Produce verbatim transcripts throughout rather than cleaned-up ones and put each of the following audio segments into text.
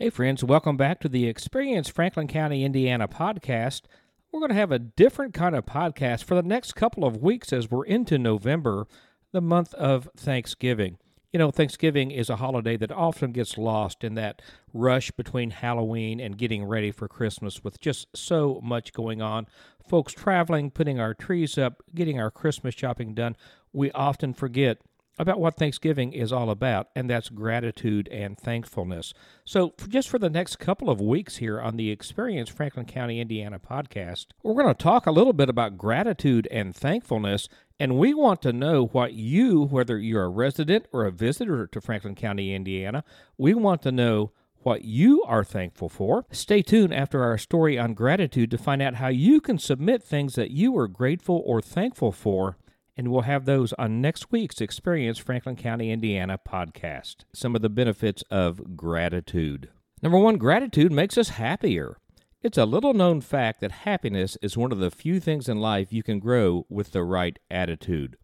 Hey friends, welcome back to the Experience Franklin County, Indiana podcast. We're going to have a different kind of podcast for the next couple of weeks as we're into November, the month of Thanksgiving. You know, Thanksgiving is a holiday that often gets lost in that rush between Halloween and getting ready for Christmas with just so much going on. Folks traveling, putting our trees up, getting our Christmas shopping done. We often forget about what Thanksgiving is all about, and that's gratitude and thankfulness. So for just for the next couple of weeks here on the Experience Franklin County, Indiana podcast, we're going to talk a little bit about gratitude and thankfulness, and we want to know what you, whether you're a resident or a visitor to Franklin County, Indiana, we want to know what you are thankful for. Stay tuned after our story on gratitude to find out how you can submit things that you are grateful or thankful for, and we'll have those on next week's Experience Franklin County, Indiana podcast. Some of the benefits of gratitude. Number one, gratitude makes us happier. It's a little-known fact that happiness is one of the few things in life you can grow with the right attitude.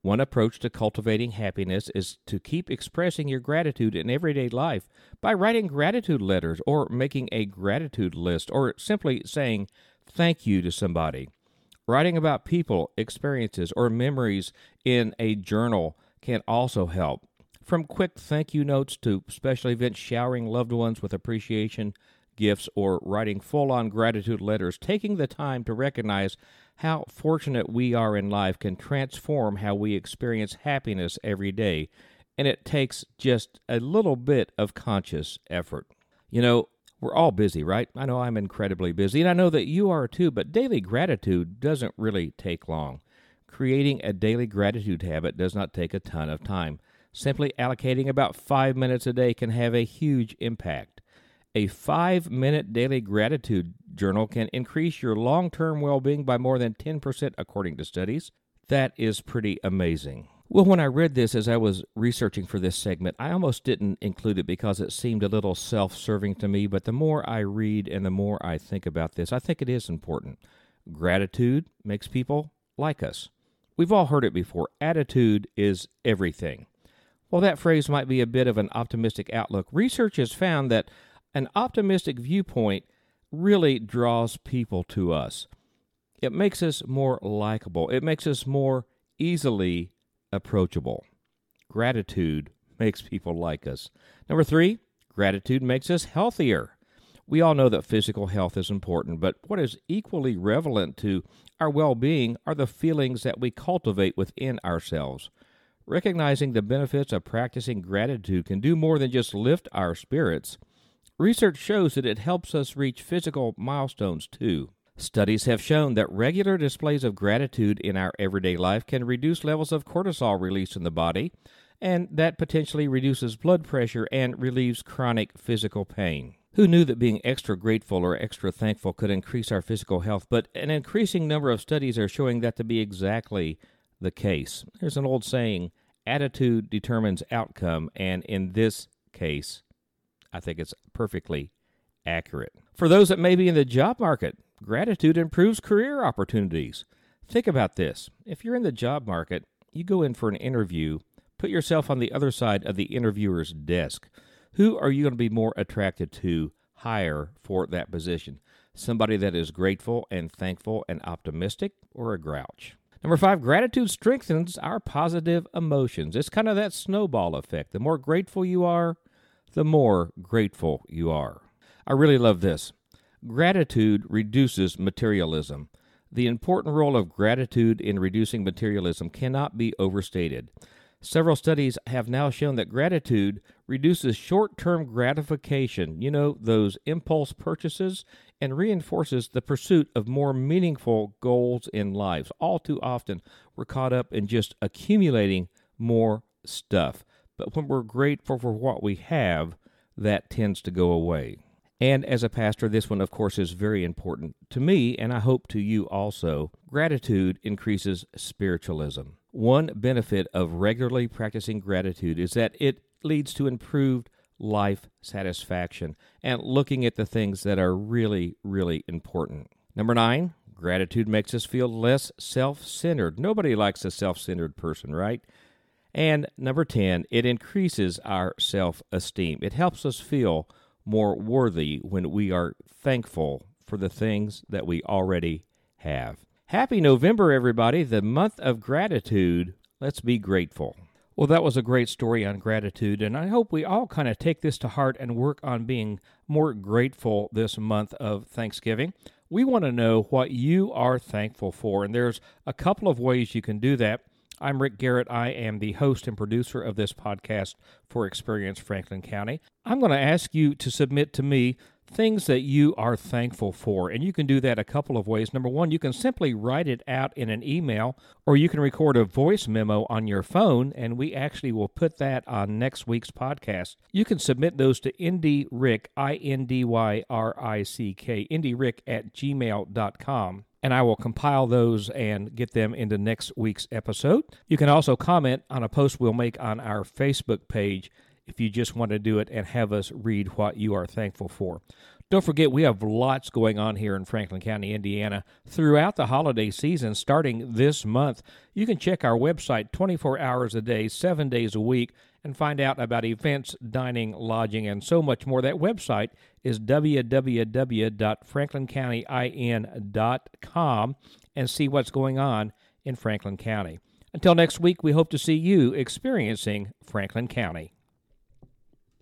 One approach to cultivating happiness is to keep expressing your gratitude in everyday life by writing gratitude letters or making a gratitude list or simply saying thank you to somebody. Writing about people, experiences, or memories in a journal can also help. From quick thank you notes to special events showering loved ones with appreciation, gifts, or writing full-on gratitude letters, taking the time to recognize how fortunate we are in life can transform how we experience happiness every day, and it takes just a little bit of conscious effort. You know, we're all busy, right? I know I'm incredibly busy, and I know that you are too, but daily gratitude doesn't really take long. Creating a daily gratitude habit does not take a ton of time. Simply allocating about five minutes a day can have a huge impact. A five-minute daily gratitude journal can increase your long-term well-being by more than ten percent, according to studies. That is pretty amazing. Well, when I read this as I was researching for this segment, I almost didn't include it because it seemed a little self-serving to me, but the more I read and the more I think about this, I think it is important. Gratitude makes people like us. We've all heard it before. Attitude is everything. While that phrase might be a bit of an optimistic outlook, research has found that an optimistic viewpoint really draws people to us. It makes us more likable. It makes us more easily approachable. Gratitude makes people like us. Number three, gratitude makes us healthier. We all know that physical health is important, but what is equally relevant to our well-being are the feelings that we cultivate within ourselves. Recognizing the benefits of practicing gratitude can do more than just lift our spirits. Research shows that it helps us reach physical milestones too. Studies have shown that regular displays of gratitude in our everyday life can reduce levels of cortisol released in the body, and that potentially reduces blood pressure and relieves chronic physical pain. Who knew that being extra grateful or extra thankful could increase our physical health? But an increasing number of studies are showing that to be exactly the case. There's an old saying, attitude determines outcome, and in this case, I think it's perfectly accurate. For those that may be in the job market, gratitude improves career opportunities. Think about this. If you're in the job market, you go in for an interview, put yourself on the other side of the interviewer's desk. Who are you going to be more attracted to hire for that position? Somebody that is grateful and thankful and optimistic, or a grouch? Number five, gratitude strengthens our positive emotions. It's kind of that snowball effect. The more grateful you are, the more grateful you are. I really love this. Gratitude reduces materialism. The important role of gratitude in reducing materialism cannot be overstated. Several studies have now shown that gratitude reduces short-term gratification, you know, those impulse purchases, and reinforces the pursuit of more meaningful goals in life. All too often, we're caught up in just accumulating more stuff. But when we're grateful for what we have, that tends to go away. And as a pastor, this one, of course, is very important to me, and I hope to you also. Gratitude increases spiritualism. One benefit of regularly practicing gratitude is that it leads to improved life satisfaction and looking at the things that are really, really important. Number nine, gratitude makes us feel less self-centered. Nobody likes a self-centered person, right? And number ten, it increases our self-esteem. It helps us feel more worthy when we are thankful for the things that we already have. Happy November, everybody, the month of gratitude. Let's be grateful. Well, that was a great story on gratitude, and I hope we all kind of take this to heart and work on being more grateful this month of Thanksgiving. We want to know what you are thankful for, and there's a couple of ways you can do that. I'm Rick Garrett. I am the host and producer of this podcast for Experience Franklin County. I'm going to ask you to submit to me things that you are thankful for, and you can do that a couple of ways. Number one, you can simply write it out in an email, or you can record a voice memo on your phone, and we actually will put that on next week's podcast. You can submit those to IndyRick, I N D Y R I C K, IndyRick at gmail dot com. And I will compile those and get them into next week's episode. You can also comment on a post we'll make on our Facebook page if you just want to do it and have us read what you are thankful for. Don't forget, we have lots going on here in Franklin County, Indiana, throughout the holiday season, starting this month. You can check our website twenty-four hours a day, seven days a week, and find out about events, dining, lodging, and so much more. That website is w w w dot franklin county in dot com and see what's going on in Franklin County. Until next week, we hope to see you experiencing Franklin County.